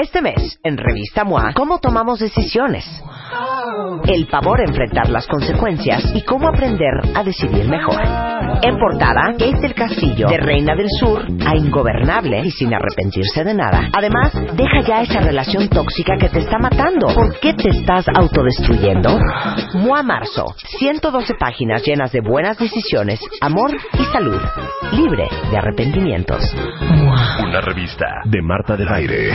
Este mes, en Revista Moa, ¿cómo tomamos decisiones? El pavor a enfrentar las consecuencias y cómo aprender a decidir mejor. En portada, Kate del Castillo, de Reina del Sur a Ingobernable y sin arrepentirse de nada. Además, deja ya esa relación tóxica que te está matando. ¿Por qué te estás autodestruyendo? Moa Marzo, 112 páginas llenas de buenas decisiones, amor y salud, libre de arrepentimientos. Una revista de Marta del Aire.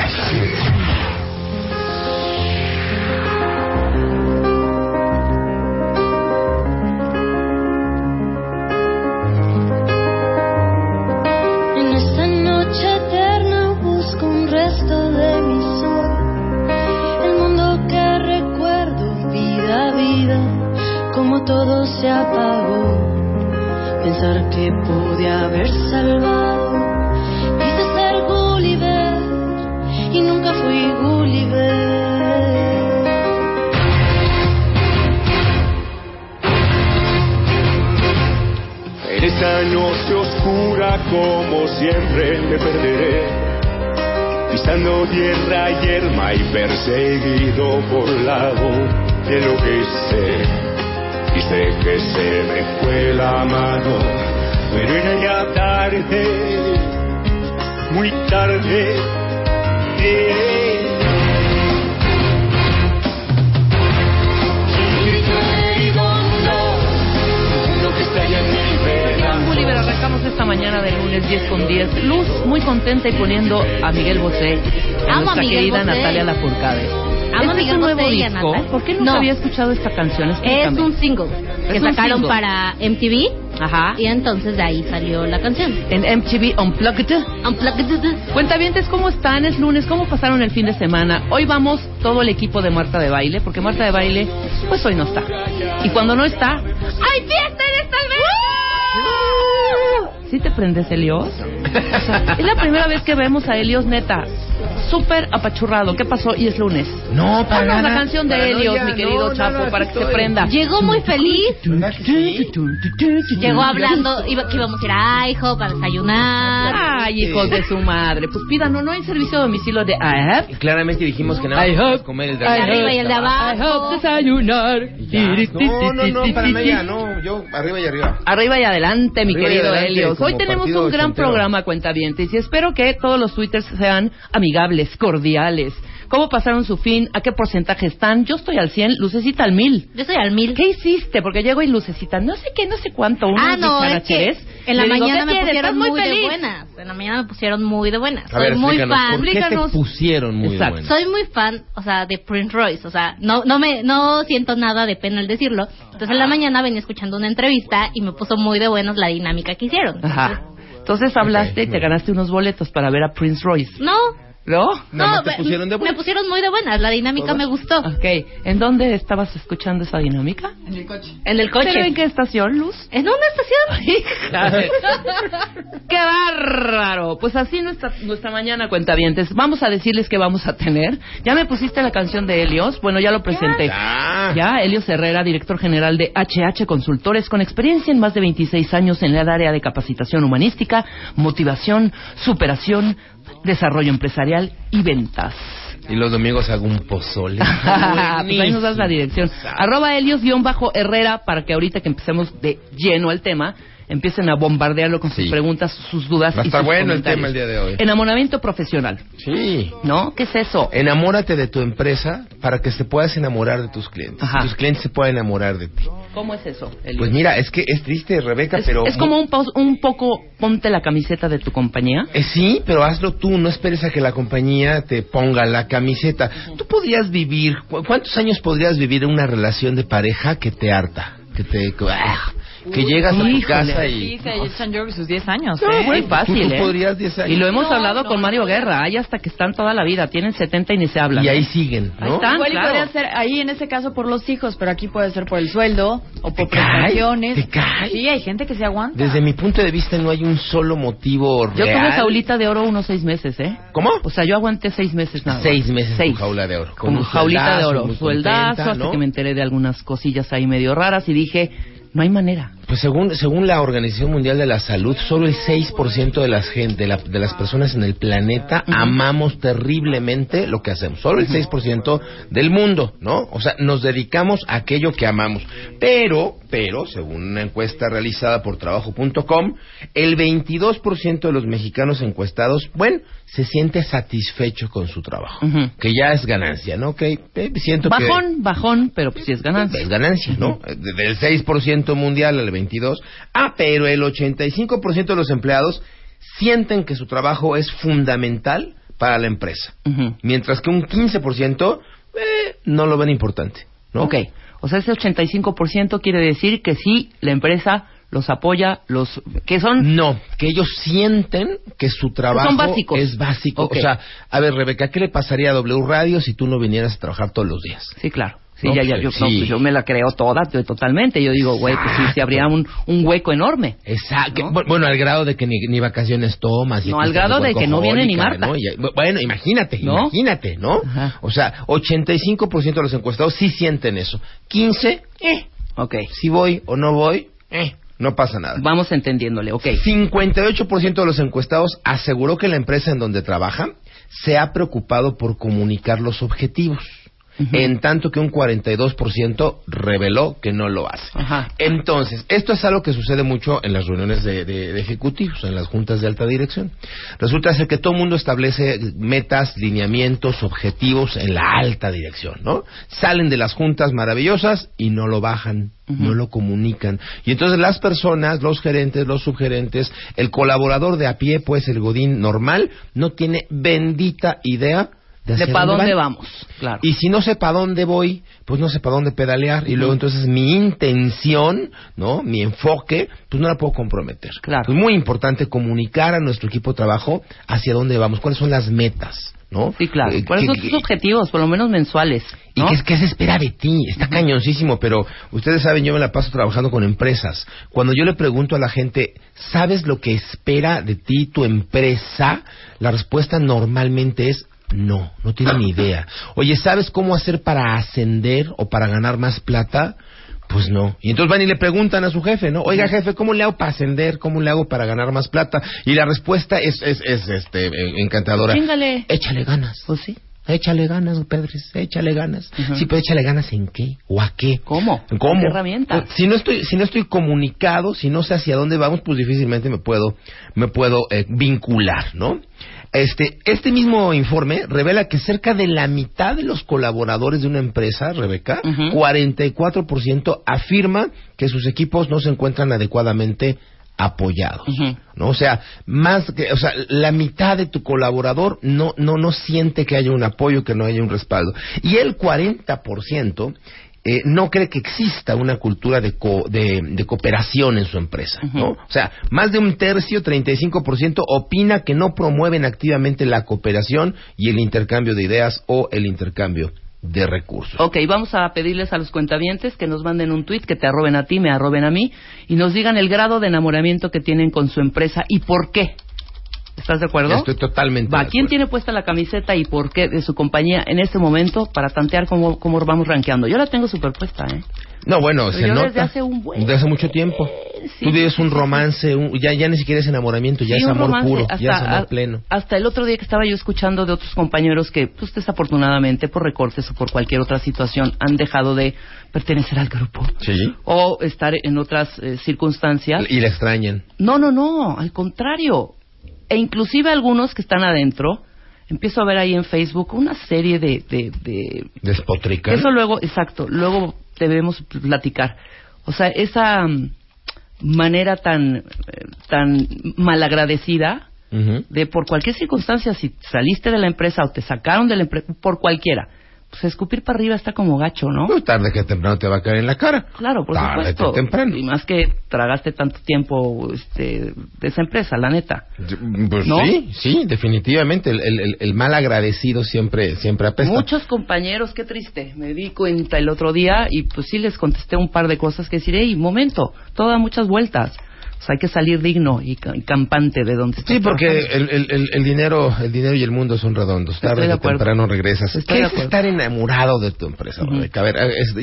Todo se apagó. Pensar que pude haber salvado. Quise ser Gulliver y nunca fui Gulliver. En esta noche oscura, como siempre, me perderé, pisando tierra y yerma y perseguido por la voz de lo que sé. Y sé que se me fue la mano, pero era ya tarde, muy tarde. Gulliver, arrancamos esta mañana del lunes 10:10. Luz muy contenta y poniendo a Miguel Bosé, a nuestra querida Natalia Lafourcade. Este es un nuevo disco. ¿Por qué nunca había escuchado esta canción? Es un single que sacaron para MTV. Ajá. Y entonces de ahí salió la canción. En MTV Unplugged. Cuentavientes, ¿cómo están? Es lunes, ¿cómo pasaron el fin de semana? Hoy vamos todo el equipo de Muerta de Baile, porque Muerta de Baile, pues hoy no está. Y cuando no está, ¡hay fiesta en esta vez! ¿Sí te prendes, Helios? O sea, es la primera vez que vemos a Helios, neta. Súper apachurrado. ¿Qué pasó? Y es lunes. No, para nada. La canción de Helios, mi querido Chapo, para que se prenda. Llegó muy feliz. Llegó hablando que íbamos a ir a IHOP para desayunar. Ay, hijos de su madre. Pues pidan, no hay servicio a domicilio de IHOP. Y claramente dijimos que nada. IHOP, comer el de arriba y el de abajo. IHOP, desayunar. No, para media, no. Yo, arriba y arriba. Arriba y adelante, mi querido Helios. Hoy tenemos un gran programa, cuentavientes, y espero que todos los twitters sean amigables, cordiales. ¿Cómo pasaron su fin? ¿A qué porcentaje están? Yo estoy al 100, Lucecita al 1000. Yo estoy al 1000. ¿Qué hiciste? Porque llego y Lucecita, no sé qué, no sé cuánto. En la mañana me pusieron muy de buenas. En la mañana me pusieron muy de buenas. Soy muy fan. ¿Por qué te pusieron muy de buenas? Soy muy fan, o sea, de Prince Royce. O sea, no siento nada de pena al decirlo. Entonces en la mañana venía escuchando una entrevista y me puso muy de buenas la dinámica que hicieron. Entonces hablaste y te ganaste unos boletos para ver a Prince Royce. No, me pusieron muy de buenas. La dinámica me gustó. Okay. ¿En dónde estabas escuchando esa dinámica? En el coche. ¿En el coche? ¿Pero en qué estación, Luz? En una estación. ¡Qué bárbaro! Pues así nuestra mañana, cuentavientes. Vamos a decirles que vamos a tener. Ya me pusiste la canción de Helios. Bueno, ya lo presenté. Ya, Helios Herrera, director general de HH Consultores, con experiencia en más de 26 años en el área de capacitación humanística, motivación, superación, desarrollo empresarial y ventas. Y los domingos hago un pozole. Pues ahí nos das la dirección. @Helios_Herrera, para que ahorita que empecemos de lleno el tema, empiecen a bombardearlo con sus preguntas, sus dudas. Va y sus comentarios. Está bueno el tema el día de hoy. Enamoramiento profesional. Sí. ¿No? ¿Qué es eso? Enamórate de tu empresa para que te puedas enamorar de tus clientes. Ajá. Tus clientes se puedan enamorar de ti. ¿Cómo es eso, Helios? Pues mira, es que es triste, Rebeca, pero... Es como un poco ponte la camiseta de tu compañía. Sí, pero hazlo tú. No esperes a que la compañía te ponga la camiseta. Uh-huh. Tú podrías vivir... ¿Cuántos años podrías vivir en una relación de pareja que te harta? Que llegas a tu casa y... Sí, se echan yo sus 10 años. No, muy fácil, tú podrías 10 años. Y lo hemos hablado con Mario Guerra. Hay hasta que están toda la vida. Tienen 70 y ni se hablan. Y ahí siguen, ¿no? Ahí están, igual podría ser ahí en ese caso por los hijos, pero aquí puede ser por el sueldo o por prestaciones. ¿Te cae? Sí, hay gente que se aguanta. Desde mi punto de vista no hay un solo motivo real. Yo tuve jaulita de oro unos 6 meses, ¿eh? ¿Cómo? O sea, yo aguanté 6 meses nada. 6 meses con jaula de oro. Con jaulita de oro. Sueldazo, hasta que me enteré de algunas cosillas ahí medio raras y dije... No hay manera. Pues según la Organización Mundial de la Salud, solo el 6% de las personas en el planeta amamos terriblemente lo que hacemos. Solo el 6% del mundo, ¿no? O sea, nos dedicamos a aquello que amamos. Pero, según una encuesta realizada por trabajo.com, el 22% de los mexicanos encuestados, bueno, se siente satisfecho con su trabajo. Que ya es ganancia, ¿no? Que siento bajón, pero pues sí es ganancia. Es ganancia, ¿no? Del 6% mundial al 22%. Pero el 85% de los empleados sienten que su trabajo es fundamental para la empresa. Mientras que un 15% no lo ven importante, ¿no? Ok. O sea, ese 85% quiere decir que sí, la empresa los apoya, que ellos sienten que su trabajo es básico. Okay. O sea, a ver, Rebeca, ¿qué le pasaría a W Radio si tú no vinieras a trabajar todos los días? Sí, claro. Sí, no, yo me la creo toda, totalmente. Yo digo, güey, pues sí, se abría un hueco enorme. Exacto. ¿No? Bueno, al grado de que ni vacaciones tomas. No, al grado de que no viene ni Marta. ¿No? Bueno, imagínate, ¿no? Ajá. O sea, 85% de los encuestados sí sienten eso. 15%, ok. Si voy o no voy, no pasa nada. Vamos entendiéndole, ok. 58% de los encuestados aseguró que la empresa en donde trabajan se ha preocupado por comunicar los objetivos. En tanto que un 42% reveló que no lo hace. Ajá. Entonces, esto es algo que sucede mucho en las reuniones de ejecutivos, en las juntas de alta dirección. Resulta ser que todo el mundo establece metas, lineamientos, objetivos en la alta dirección, ¿no? Salen de las juntas maravillosas y no lo bajan. No lo comunican. Y entonces las personas, los gerentes, los subgerentes, el colaborador de a pie, pues el godín normal, no tiene bendita idea de para dónde vamos, claro. Y si no sé para dónde voy, pues no sé para dónde pedalear. Y luego entonces mi intención, ¿no? Mi enfoque, pues no la puedo comprometer. Claro. Es muy importante comunicar a nuestro equipo de trabajo hacia dónde vamos, cuáles son las metas, ¿no? Sí, claro. ¿Cuáles son tus objetivos, por lo menos mensuales? ¿No? ¿Y qué se espera de ti? Está cañoncísimo, pero ustedes saben, yo me la paso trabajando con empresas. Cuando yo le pregunto a la gente, ¿sabes lo que espera de ti tu empresa? La respuesta normalmente es no tiene ni idea. Oye, ¿sabes cómo hacer para ascender o para ganar más plata? Pues no. Y entonces van y le preguntan a su jefe, ¿no? Oiga, jefe, ¿cómo le hago para ascender? ¿Cómo le hago para ganar más plata? Y la respuesta es encantadora. Chíngale. Échale ganas. Pues sí. Échale ganas, Pedres, échale ganas. Sí, pero échale ganas ¿en qué? ¿O a qué? ¿Cómo? ¿Qué herramienta? Si no estoy comunicado, si no sé hacia dónde vamos, pues difícilmente me puedo vincular, ¿no? Este mismo informe revela que cerca de la mitad de los colaboradores de una empresa, Rebeca, 44% afirma que sus equipos no se encuentran adecuadamente apoyados, ¿no? O sea, la mitad de tu colaborador no siente que haya un apoyo, que no haya un respaldo. Y el 40% no cree que exista una cultura de cooperación en su empresa, ¿no? O sea, más de un tercio, 35%, opina que no promueven activamente la cooperación y el intercambio de ideas o el intercambio de recursos. Ok, vamos a pedirles a los cuentavientes que nos manden un tuit, que te arroben a ti, me arroben a mí, y nos digan el grado de enamoramiento que tienen con su empresa y por qué. ¿Estás de acuerdo? Estoy totalmente de acuerdo. ¿Quién tiene puesta la camiseta y por qué de su compañía en este momento para tantear cómo vamos rankeando? Yo la tengo superpuesta, ¿eh? No, bueno, pero se nota. Desde hace mucho tiempo. Sí, tú vives un romance, ya ni siquiera es enamoramiento, ya es amor romance, puro, ya es amor pleno. Hasta el otro día que estaba yo escuchando de otros compañeros que, pues desafortunadamente, por recortes o por cualquier otra situación, han dejado de pertenecer al grupo. Sí. O estar en otras circunstancias. Y la extrañan. No, al contrario. E inclusive algunos que están adentro, empiezo a ver ahí en Facebook una serie de despotricar. Eso luego, exacto, luego debemos platicar. O sea, esa manera tan malagradecida de por cualquier circunstancia, si saliste de la empresa o te sacaron de la empresa, por cualquiera. Pues escupir para arriba está como gacho, ¿no? Pues tarde que temprano te va a caer en la cara. Claro, por supuesto. Tarde que temprano. Y más que tragaste tanto tiempo de esa empresa, la neta. Pues ¿no? Sí, definitivamente. El mal agradecido siempre apesta. Muchos compañeros, qué triste. Me di cuenta el otro día y pues sí les contesté un par de cosas que decir, momento, todo da muchas vueltas. O O sea, hay que salir digno y campante de donde estés. Sí, porque el dinero y el mundo son redondos. Tarde o temprano regresas. ¿Qué es estar enamorado de tu empresa? Uh-huh. A ver,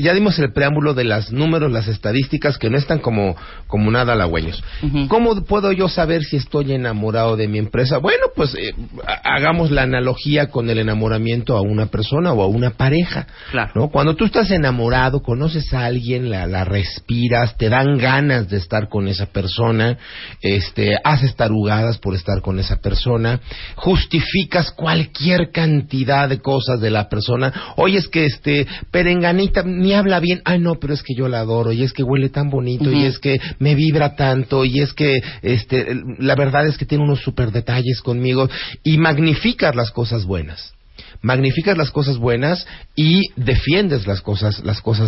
ya dimos el preámbulo de los números, las estadísticas que no están como nada halagüeños. Uh-huh. ¿Cómo puedo yo saber si estoy enamorado de mi empresa? Bueno, pues hagamos la analogía con el enamoramiento a una persona o a una pareja. Claro. ¿No? Cuando tú estás enamorado, conoces a alguien, la respiras, te dan ganas de estar con esa persona. Haces tarugadas por estar con esa persona, justificas cualquier cantidad de cosas de la persona. Oye, es que perenganita ni habla bien, ay no, pero es que yo la adoro, y es que huele tan bonito, uh-huh. y es que me vibra tanto, y es que la verdad es que tiene unos super detalles conmigo, y magnificas las cosas buenas. Magnificas las cosas buenas y defiendes las cosas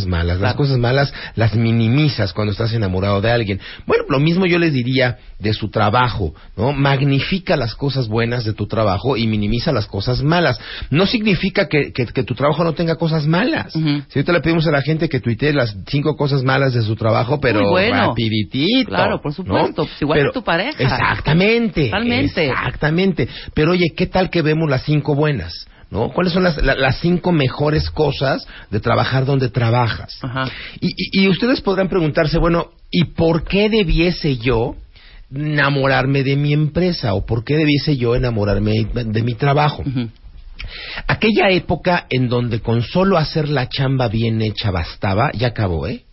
malas. Claro. Las cosas malas las minimizas cuando estás enamorado de alguien. Bueno, lo mismo yo les diría de su trabajo, ¿no? Magnifica las cosas buenas de tu trabajo y minimiza las cosas malas. No significa que tu trabajo no tenga cosas malas. Uh-huh. Si ahorita le pedimos a la gente que tuitee las 5 cosas malas de su trabajo, pero bueno, rapiditito. Claro, por supuesto. ¿No? Pues igual que tu pareja. Exactamente. Totalmente. Exactamente. Pero oye, ¿qué tal que vemos las 5 buenas? ¿No? ¿Cuáles son las 5 mejores cosas de trabajar donde trabajas? Ajá. Y ustedes podrán preguntarse, bueno, ¿y por qué debiese yo enamorarme de mi empresa? ¿O por qué debiese yo enamorarme de mi trabajo? Uh-huh. Aquella época en donde con solo hacer la chamba bien hecha bastaba, ya acabó, ¿eh?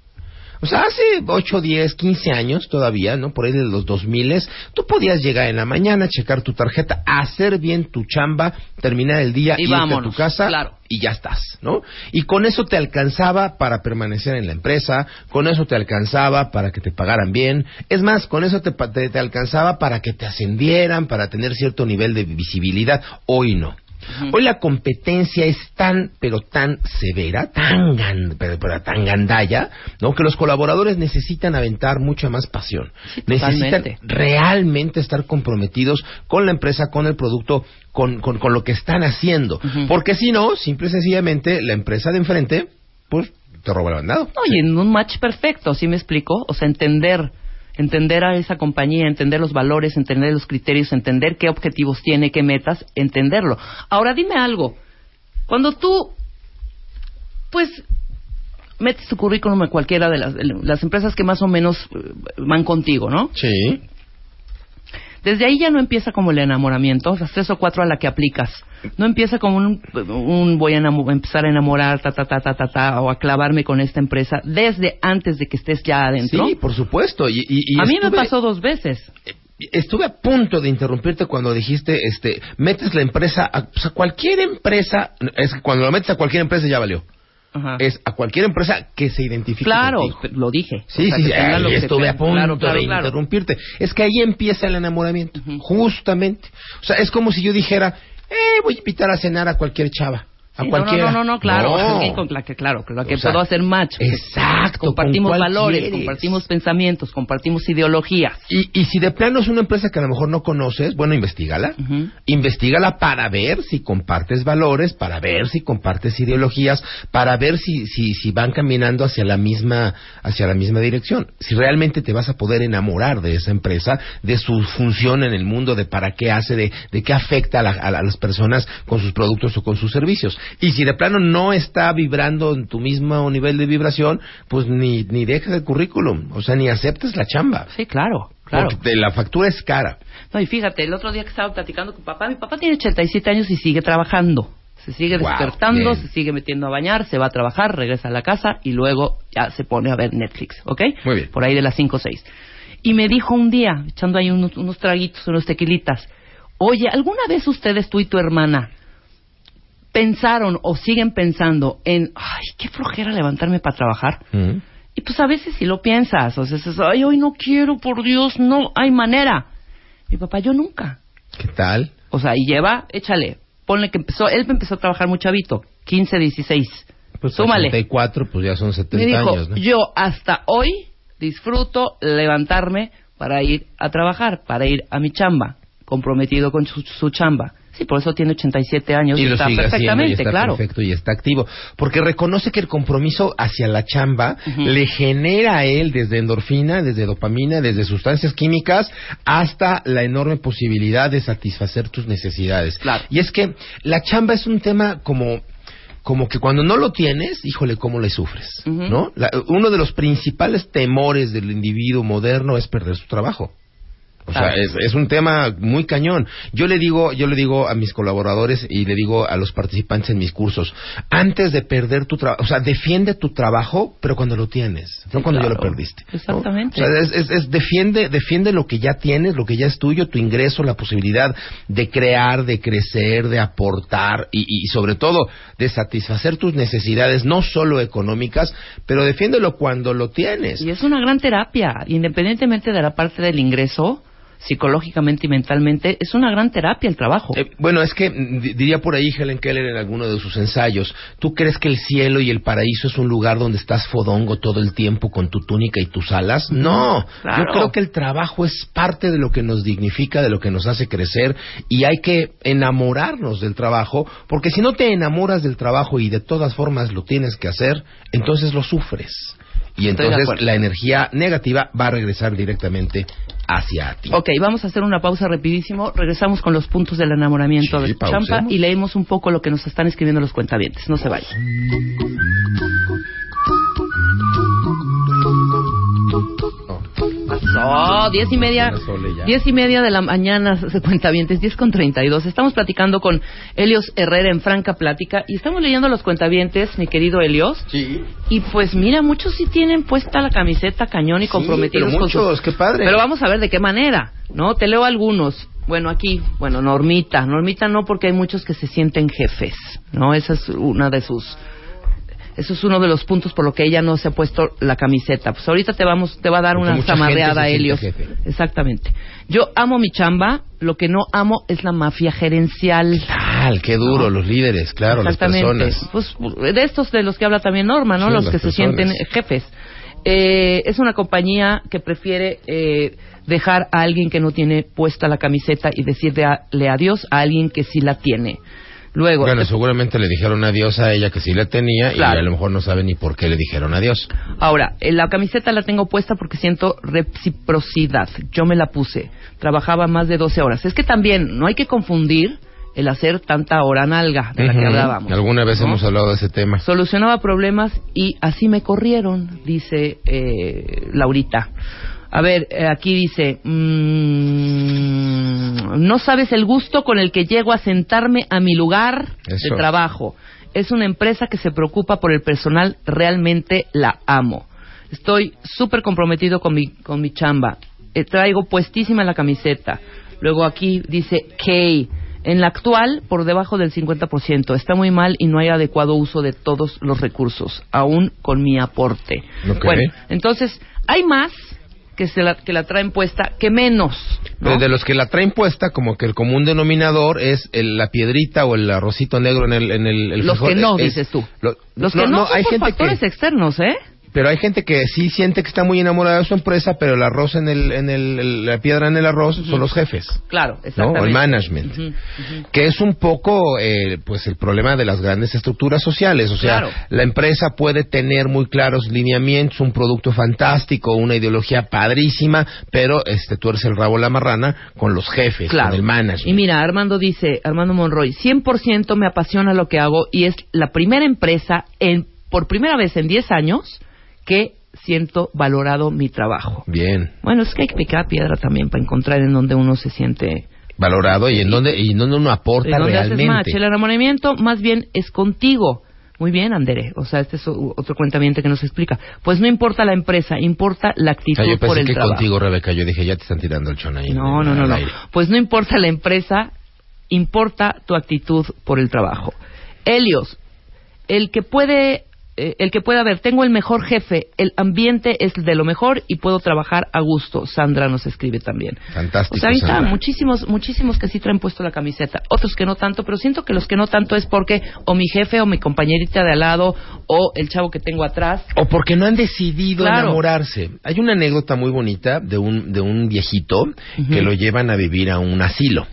O sea, hace 8, 10, 15 años todavía, ¿no? Por ahí de los 2000, tú podías llegar en la mañana, checar tu tarjeta, hacer bien tu chamba, terminar el día, irte a tu casa, claro. Y ya estás, ¿no? Y con eso te alcanzaba para permanecer en la empresa, con eso te alcanzaba para que te pagaran bien, es más, con eso te alcanzaba para que te ascendieran, para tener cierto nivel de visibilidad. Hoy no. Uh-huh. Hoy la competencia es tan, pero tan severa, tan gandalla, ¿no? Que los colaboradores necesitan aventar mucha más pasión. Sí, necesitan realmente estar comprometidos con la empresa, con el producto, con lo que están haciendo. Uh-huh. Porque si no, simple y sencillamente, la empresa de enfrente, pues, te roba el mandado. Oye, en un match perfecto, ¿sí me explico? O sea, entender a esa compañía, entender los valores, entender los criterios, entender qué objetivos tiene, qué metas, entenderlo. Ahora, dime algo. Cuando tú, pues, metes tu currículum a cualquiera de las empresas que más o menos van contigo, ¿no? Sí. Desde ahí ya no empieza como el enamoramiento, las 3 o 4 a la que aplicas. No empieza como un voy a empezar a enamorar, o a clavarme con esta empresa desde antes de que estés ya adentro. Sí, por supuesto. Y a mí me pasó 2 veces. Estuve a punto de interrumpirte cuando dijiste, metes la empresa, pues a cualquier empresa, es que cuando la metes a cualquier empresa ya valió. Ajá. Es a cualquier empresa que se identifique contigo. Claro, lo dije. Sí, estuve a punto de interrumpirte. Es que ahí empieza el enamoramiento, uh-huh. Justamente. O sea, es como si yo dijera, voy a invitar a cenar a cualquier chava. A cualquiera. No, claro. No. Sí, con la que puedo hacer match. Exacto. Compartimos valores, compartimos pensamientos, compartimos ideologías. Y si de plano es una empresa que a lo mejor no conoces, bueno, investígala. Uh-huh. Investígala para ver si compartes valores, para ver si compartes ideologías, para ver si van caminando hacia la misma dirección. Si realmente te vas a poder enamorar de esa empresa, de su función en el mundo, de para qué hace, de qué afecta a las personas con sus productos o con sus servicios. Y si de plano no está vibrando en tu mismo nivel de vibración, pues ni dejes el currículum, o sea, ni aceptes la chamba. Sí, claro. Porque la factura es cara. No, y fíjate, el otro día que estaba platicando con papá, mi papá tiene 87 años y sigue trabajando. Se sigue despertando, bien. Se sigue metiendo a bañar, se va a trabajar, regresa a la casa y luego ya se pone a ver Netflix, ¿ok? Muy bien. Por ahí de las 5 o 6. Y me dijo un día, echando ahí unos traguitos, unos tequilitas, oye, ¿alguna vez ustedes, tú y tu hermana, pensaron o siguen pensando en ay, qué flojera levantarme para trabajar? Uh-huh. Y pues a veces sí lo piensas, o sea, dices, ay, hoy no quiero, por Dios, no hay manera. Mi papá, yo nunca. ¿Qué tal? O sea, y lleva, échale, ponle que él empezó a trabajar muy chavito, 15, 16. Pues súmale. 64, pues ya son 70 años, ¿no? Yo hasta hoy disfruto levantarme para ir a trabajar, para ir a mi chamba, comprometido con su chamba. Sí, por eso tiene 87 años y está perfectamente, está claro. Perfecto y está activo. Porque reconoce que el compromiso hacia la chamba le genera a él desde endorfina, desde dopamina, desde sustancias químicas, hasta la enorme posibilidad de satisfacer tus necesidades. Claro. Y es que la chamba es un tema como que cuando no lo tienes, híjole, cómo le sufres, ¿no? Uno de los principales temores del individuo moderno es perder su trabajo. O sea, es un tema muy cañón. Yo le digo a mis colaboradores y le digo a los participantes en mis cursos, antes de perder tu trabajo, o sea, defiende tu trabajo, pero cuando lo tienes, no cuando ya lo perdiste. Exactamente. ¿No? O sea, defiende lo que ya tienes, lo que ya es tuyo, tu ingreso, la posibilidad de crear, de crecer, de aportar y sobre todo de satisfacer tus necesidades, no solo económicas, pero defiéndelo cuando lo tienes. Y es una gran terapia, independientemente de la parte del ingreso. Psicológicamente y mentalmente es una gran terapia el trabajo. Bueno, es que diría por ahí Helen Keller en alguno de sus ensayos, ¿tú crees que el cielo y el paraíso es un lugar donde estás fodongo todo el tiempo con tu túnica y tus alas? No, claro. Yo creo que el trabajo es parte de lo que nos dignifica, de lo que nos hace crecer, y hay que enamorarnos del trabajo, porque si no te enamoras del trabajo y de todas formas lo tienes que hacer, entonces lo sufres. Y entonces la energía negativa va a regresar directamente hacia ti. Ok, vamos a hacer una pausa rapidísimo. Regresamos con los puntos del enamoramiento de Champa y leemos un poco lo que nos están escribiendo los cuentavientes. No se vayan. Pasó, 10:30 de la mañana, cuentavientes, 10:32. Estamos platicando con Helios Herrera en Franca Plática y estamos leyendo a los cuentavientes, mi querido Helios. Sí. Y pues mira, muchos sí tienen puesta la camiseta cañón y comprometidos. Sí, pero muchos, con sus... qué padre. Pero vamos a ver de qué manera, ¿no? Te leo algunos. Bueno, aquí, bueno, Normita no, porque hay muchos que se sienten jefes, ¿no? Esa es una de sus... Eso es uno de los puntos por lo que ella no se ha puesto la camiseta. Pues ahorita te va a dar porque una zamarreada, Helios. Exactamente. Yo amo mi chamba, lo que no amo es la mafia gerencial. ¿Qué tal? Qué duro, ¿no? Los líderes, claro, las personas. Pues de estos de los que habla también Norma, ¿no? Sí, los que personas se sienten jefes. Es una compañía que prefiere dejar a alguien que no tiene puesta la camiseta y decirle adiós a alguien que sí la tiene. Luego, bueno, seguramente le dijeron adiós a ella que sí la tenía, claro. Y a lo mejor no sabe ni por qué le dijeron adiós. Ahora, la camiseta la tengo puesta porque siento reciprocidad. Yo me la puse. Trabajaba más de 12 horas. Es que también no hay que confundir el hacer tanta hora nalga de la que hablábamos. Alguna vez hemos hablado de ese tema. Solucionaba problemas y así me corrieron, dice Laurita. A ver, aquí dice, no sabes el gusto con el que llego a sentarme a mi lugar de trabajo. Es una empresa que se preocupa por el personal, realmente la amo. Estoy súper comprometido con mi chamba. Traigo puestísima la camiseta. Luego aquí dice, Kay, en la actual, por debajo del 50%. Está muy mal y no hay adecuado uso de todos los recursos, aún con mi aporte. Okay. Bueno, entonces, hay más... que la traen puesta, que menos, ¿no? Pero de los que la traen puesta, como que el común denominador es la piedrita o el arrocito negro en el los frijol, que no, dices tú. Los que no son hay por gente factores externos, ¿eh? Pero hay gente que sí siente que está muy enamorada de su empresa, pero el arroz la piedra en el arroz son los jefes. Claro, exactamente. ¿No? O el management. Que es un poco, pues, el problema de las grandes estructuras sociales. O sea, claro, la empresa puede tener muy claros lineamientos, un producto fantástico, una ideología padrísima, pero tuerce el rabo la marrana con los jefes, claro, con el management. Y mira, Armando Monroy, 100% me apasiona lo que hago y es la primera empresa, por primera vez en 10 años... que siento valorado mi trabajo. Bien. Bueno, es que hay que picar piedra también para encontrar en donde uno se siente... valorado y en donde uno aporta donde realmente. El enamoramiento más bien es contigo. Muy bien, Andere. O sea, este es otro cuentamiento que nos explica. Pues no importa la empresa, importa la actitud por el trabajo. Yo pensé que contigo, Rebeca, yo dije, ya te están tirando el chon ahí. No. Pues no importa la empresa, importa tu actitud por el trabajo. Helios, el que pueda haber, tengo el mejor jefe, el ambiente es de lo mejor y puedo trabajar a gusto. Sandra nos escribe también. Fantástico. O sea, ahí están muchísimos que sí traen puesto la camiseta, otros que no tanto, pero siento que los que no tanto es porque o mi jefe o mi compañerita de al lado o el chavo que tengo atrás. O porque no han decidido enamorarse. Hay una anécdota muy bonita de un viejito que lo llevan a vivir a un asilo.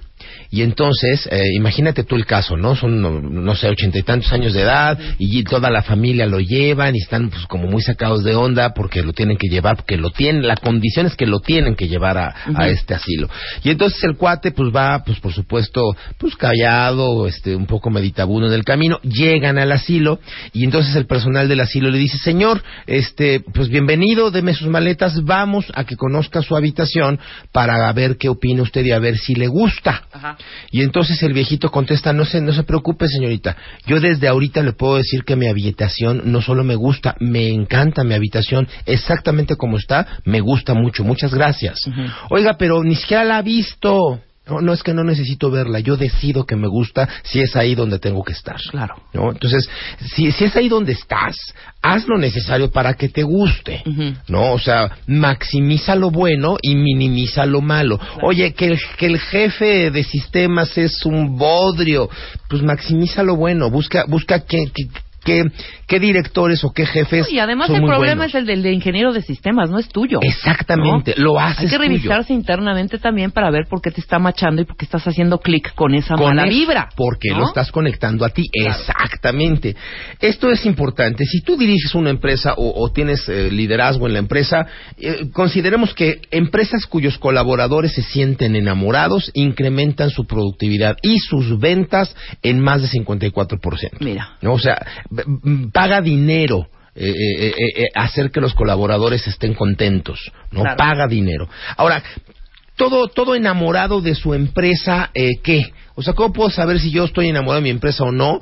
Y entonces, imagínate tú el caso, ¿no? Son, no sé, 80 y tantos años de edad, y toda la familia lo llevan y están pues como muy sacados de onda porque lo tienen que llevar, porque lo tienen, la condición es que lo tienen que llevar a este asilo. Y entonces el cuate pues va, pues por supuesto, pues callado, un poco meditabundo en el camino, llegan al asilo y entonces el personal del asilo le dice: señor, pues bienvenido, deme sus maletas, vamos a que conozca su habitación para ver qué opina usted y a ver si le gusta. Ajá. Y entonces el viejito contesta: no se preocupe, señorita, yo desde ahorita le puedo decir que mi habitación no solo me gusta, me encanta mi habitación, exactamente como está, me gusta mucho, muchas gracias. Uh-huh. Oiga, pero ni siquiera la ha visto. No, es que no necesito verla, yo decido que me gusta si es ahí donde tengo que estar. Claro. ¿No? Entonces, si es ahí donde estás, haz lo necesario para que te guste, uh-huh. ¿no? O sea, maximiza lo bueno y minimiza lo malo. Claro. Oye, que el jefe de sistemas es un bodrio, pues maximiza lo bueno, busca ¿Qué directores o qué jefes? Y además son el muy problema buenos. Es el del de ingeniero de sistemas, no es tuyo. Exactamente, ¿no? Lo haces. Hay que revisarse tuyo. Internamente también para ver por qué te está machando y por qué estás haciendo clic con esa mala vibra. Porque ¿no? lo estás conectando a ti. Claro. Exactamente. Esto es importante. Si tú diriges una empresa o tienes liderazgo en la empresa, consideremos que empresas cuyos colaboradores se sienten enamorados incrementan su productividad y sus ventas en más de 54%. Mira. ¿No? O sea, paga dinero hacer que los colaboradores estén contentos, ¿no? Claro. Paga dinero. Ahora, todo enamorado de su empresa, ¿qué? O sea, ¿cómo puedo saber si yo estoy enamorado de mi empresa o no?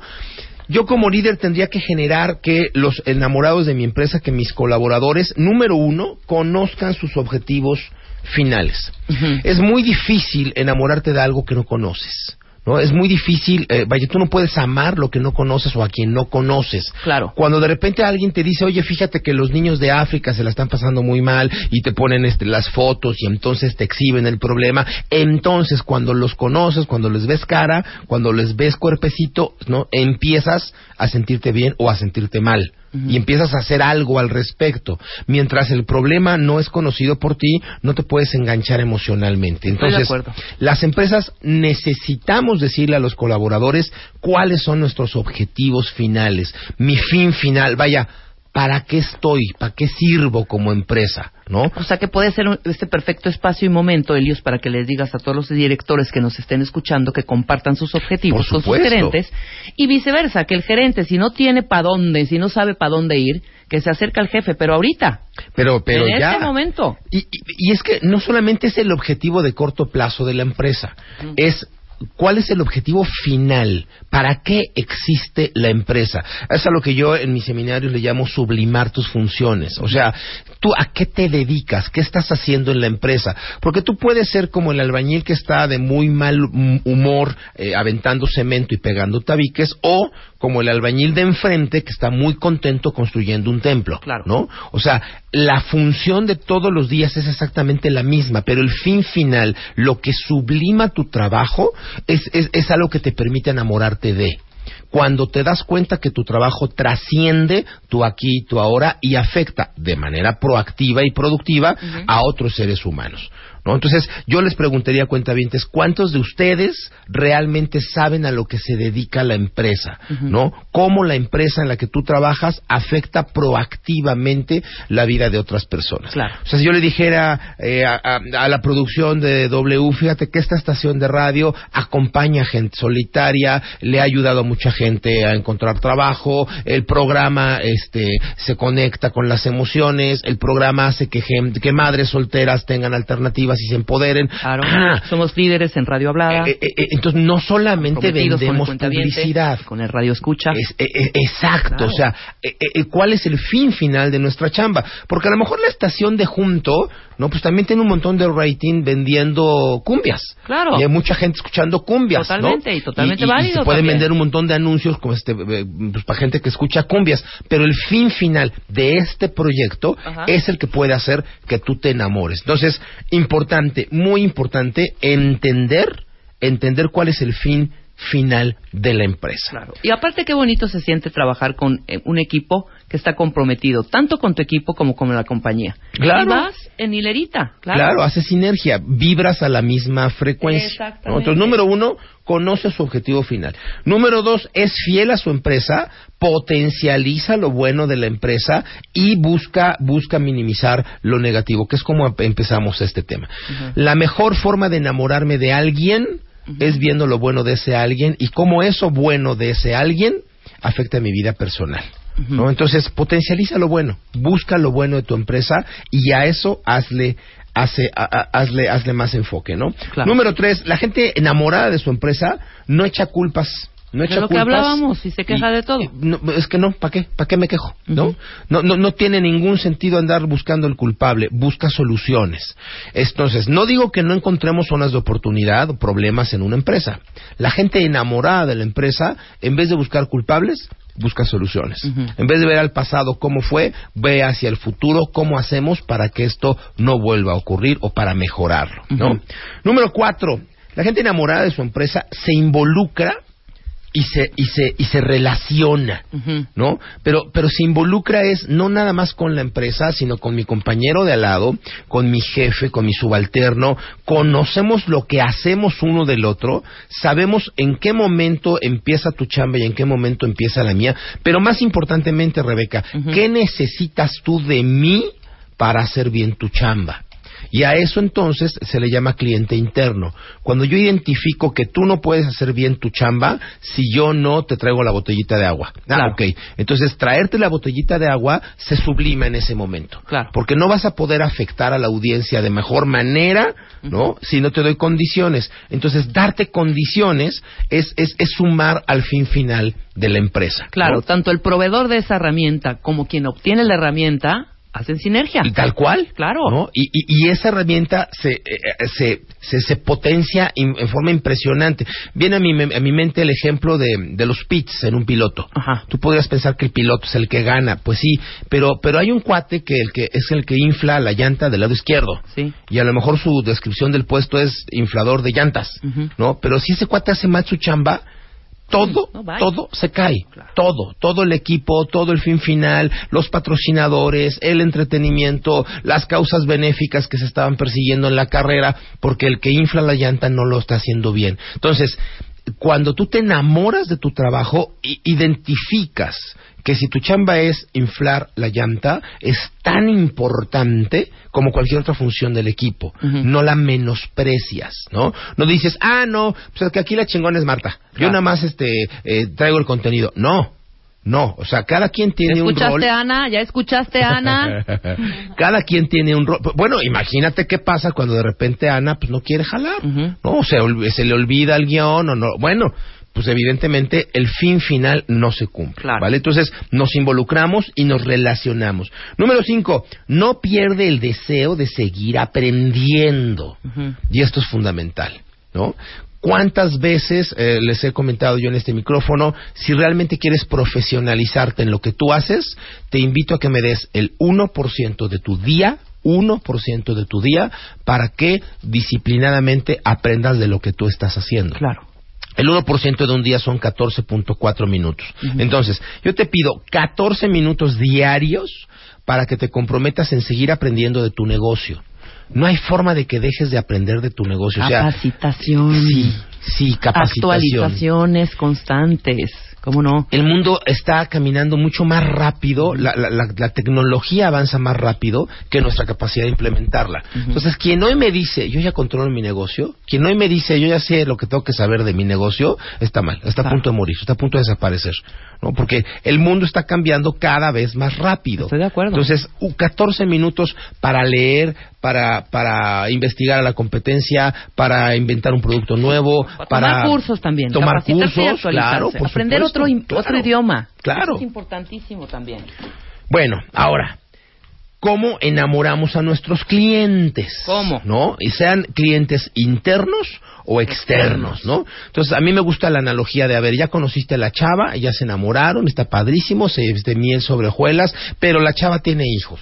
Yo como líder tendría que generar que los enamorados de mi empresa, que mis colaboradores, número uno, conozcan sus objetivos finales. Uh-huh. Es muy difícil enamorarte de algo que no conoces. ¿No? Es muy difícil, tú no puedes amar lo que no conoces o a quien no conoces. Claro. Cuando de repente alguien te dice: oye, fíjate que los niños de África se la están pasando muy mal, y te ponen las fotos y entonces te exhiben el problema, entonces cuando los conoces, cuando les ves cara, cuando les ves cuerpecito, ¿no? Empiezas a sentirte bien o a sentirte mal. Y empiezas a hacer algo al respecto. Mientras el problema no es conocido por ti, no te puedes enganchar emocionalmente. Entonces, las empresas necesitamos decirle a los colaboradores cuáles son nuestros objetivos finales. Mi fin final, vaya, ¿para qué estoy? ¿Para qué sirvo como empresa? ¿No? O sea que puede ser este perfecto espacio y momento, Helios, para que les digas a todos los directores que nos estén escuchando que compartan sus objetivos con sus gerentes, y viceversa, que el gerente, si no tiene para dónde, si no sabe para dónde ir, que se acerque al jefe, pero ahorita, pero en ya, este momento. Y es que no solamente es el objetivo de corto plazo de la empresa, uh-huh. es ¿cuál es el objetivo final? ¿Para qué existe la empresa? Es a lo que yo en mis seminarios le llamo sublimar tus funciones. O sea, ¿tú a qué te dedicas? ¿Qué estás haciendo en la empresa? Porque tú puedes ser como el albañil que está de muy mal humor, aventando cemento y pegando tabiques, o como el albañil de enfrente que está muy contento construyendo un templo. Claro. ¿No? O sea, la función de todos los días es exactamente la misma, pero el fin final, lo que sublima tu trabajo, es algo que te permite enamorarte de. Cuando te das cuenta que tu trabajo trasciende tu aquí y tu ahora y afecta de manera proactiva y productiva uh-huh. a otros seres humanos. ¿No? Entonces, yo les preguntaría, cuentavientes, ¿cuántos de ustedes realmente saben a lo que se dedica la empresa? Uh-huh. ¿No? ¿Cómo la empresa en la que tú trabajas afecta proactivamente la vida de otras personas? Claro. O sea, si yo le dijera a la producción de W, fíjate que esta estación de radio acompaña a gente solitaria, le ha ayudado a mucha gente a encontrar trabajo, el programa se conecta con las emociones, el programa hace que madres solteras tengan alternativas y se empoderen. Claro, somos líderes en radio hablada. Entonces, no solamente vendemos con publicidad. Con el radio escucha. Exacto. Claro. O sea, ¿cuál es el fin final de nuestra chamba? Porque a lo mejor la estación de junto, no, pues también tiene un montón de rating vendiendo cumbias. Claro. Y hay mucha gente escuchando cumbias. Totalmente, ¿no? Y totalmente válido. Y se pueden también vender un montón de anuncios como pues, para gente que escucha cumbias. Pero el fin final de este proyecto Ajá. es el que puede hacer que tú te enamores. Entonces, importante, muy importante, entender cuál es el fin final de la empresa. Claro. Y aparte, qué bonito se siente trabajar con un equipo que está comprometido, tanto con tu equipo como con la compañía. Claro. Y vas en hilerita. Claro. Claro, haces sinergia, vibras a la misma frecuencia. Exactamente. ¿No? Entonces, número uno, conoce su objetivo final. Número dos, es fiel a su empresa, potencializa lo bueno de la empresa y busca minimizar lo negativo, que es como empezamos este tema. Uh-huh. La mejor forma de enamorarme de alguien es viendo lo bueno de ese alguien y cómo eso bueno de ese alguien afecta mi vida personal, ¿no? Entonces, potencializa lo bueno, busca lo bueno de tu empresa y a eso hazle más enfoque, ¿no? Claro. Número tres, la gente enamorada de su empresa no echa culpas. No echa culpas. De lo que hablábamos, y se queja de todo. No, es que no, ¿para qué? ¿Para qué me quejo? ¿No? No tiene ningún sentido andar buscando el culpable, busca soluciones. Entonces, no digo que no encontremos zonas de oportunidad o problemas en una empresa. La gente enamorada de la empresa, en vez de buscar culpables, busca soluciones. En vez de ver al pasado cómo fue, ve hacia el futuro cómo hacemos para que esto no vuelva a ocurrir o para mejorarlo, ¿no? Número cuatro, la gente enamorada de su empresa se involucra y se relaciona, ¿no? Pero se involucra es no nada más con la empresa, sino con mi compañero de al lado, con mi jefe, con mi subalterno. Conocemos lo que hacemos uno del otro, sabemos en qué momento empieza tu chamba y en qué momento empieza la mía. Pero más importantemente, Rebeca, ¿qué necesitas tú de mí para hacer bien tu chamba? Y a eso entonces se le llama cliente interno. Cuando yo identifico que tú no puedes hacer bien tu chamba si yo no te traigo la botellita de agua. Claro. Okay. Entonces traerte la botellita de agua se sublima en ese momento. Claro. Porque no vas a poder afectar a la audiencia de mejor manera, ¿no? Si no te doy condiciones. Entonces darte condiciones es sumar al fin final de la empresa. Claro, ¿no? Tanto el proveedor de esa herramienta como quien obtiene la herramienta hacen sinergia. Y tal cual. Claro. ¿No? Y esa herramienta se potencia en forma impresionante. Viene a mi mente el ejemplo de los pits en un piloto. Ajá. Tú podrías pensar que el piloto es el que gana. Pues sí, pero hay un cuate que es el que infla la llanta del lado izquierdo. Sí. Y a lo mejor su descripción del puesto es inflador de llantas, ¿no? Pero si ese cuate hace mal su chamba, todo se cae, claro. todo el equipo, todo el fin final, los patrocinadores, el entretenimiento, las causas benéficas que se estaban persiguiendo en la carrera, porque el que infla la llanta no lo está haciendo bien. Entonces, cuando tú te enamoras de tu trabajo, identificas que si tu chamba es inflar la llanta, es tan importante como cualquier otra función del equipo. No la menosprecias, ¿no? No dices, pues que aquí la chingona es Marta. Claro. Yo nada más traigo el contenido. No, o sea, cada quien tiene un rol. ¿Ya escuchaste, Ana? Cada quien tiene un rol. Bueno, imagínate qué pasa cuando de repente Ana pues no quiere jalar, ¿no? O sea, se le olvida el guión o no. Bueno, pues evidentemente el fin final no se cumple, claro. ¿Vale? Entonces nos involucramos y nos relacionamos. Número 5, no pierde el deseo de seguir aprendiendo. Y esto es fundamental, ¿no? ¿Cuántas veces les he comentado yo en este micrófono? Si realmente quieres profesionalizarte en lo que tú haces, te invito a que me des el 1% de tu día, 1% de tu día, para que disciplinadamente aprendas de lo que tú estás haciendo. Claro. El 1% de un día son 14.4 minutos. Entonces, yo te pido 14 minutos diarios para que te comprometas en seguir aprendiendo de tu negocio. No hay forma de que dejes de aprender de tu negocio. Capacitación. O sea, sí, capacitación. Actualizaciones constantes. ¿Cómo no? El mundo está caminando mucho más rápido, la tecnología avanza más rápido que nuestra capacidad de implementarla. Entonces, quien hoy me dice, yo ya controlo mi negocio, quien hoy me dice, yo ya sé lo que tengo que saber de mi negocio, está mal, está a punto de morir, está a punto de desaparecer, ¿no? Porque el mundo está cambiando cada vez más rápido. Estoy de acuerdo. Entonces, 14 minutos para leer, para investigar a la competencia, para inventar un producto nuevo, para tomar cursos también. Tomar cursos, claro, por aprender supuesto. Otro idioma. Claro. Eso es importantísimo también. Bueno, ahora, cómo enamoramos a nuestros clientes. ¿Cómo? ¿No? Y sean clientes internos o externos, ¿no? Entonces, a mí me gusta la analogía de, a ver, ya conociste a la chava, ya se enamoraron, está padrísimo, se es de miel sobre hojuelas, pero la chava tiene hijos,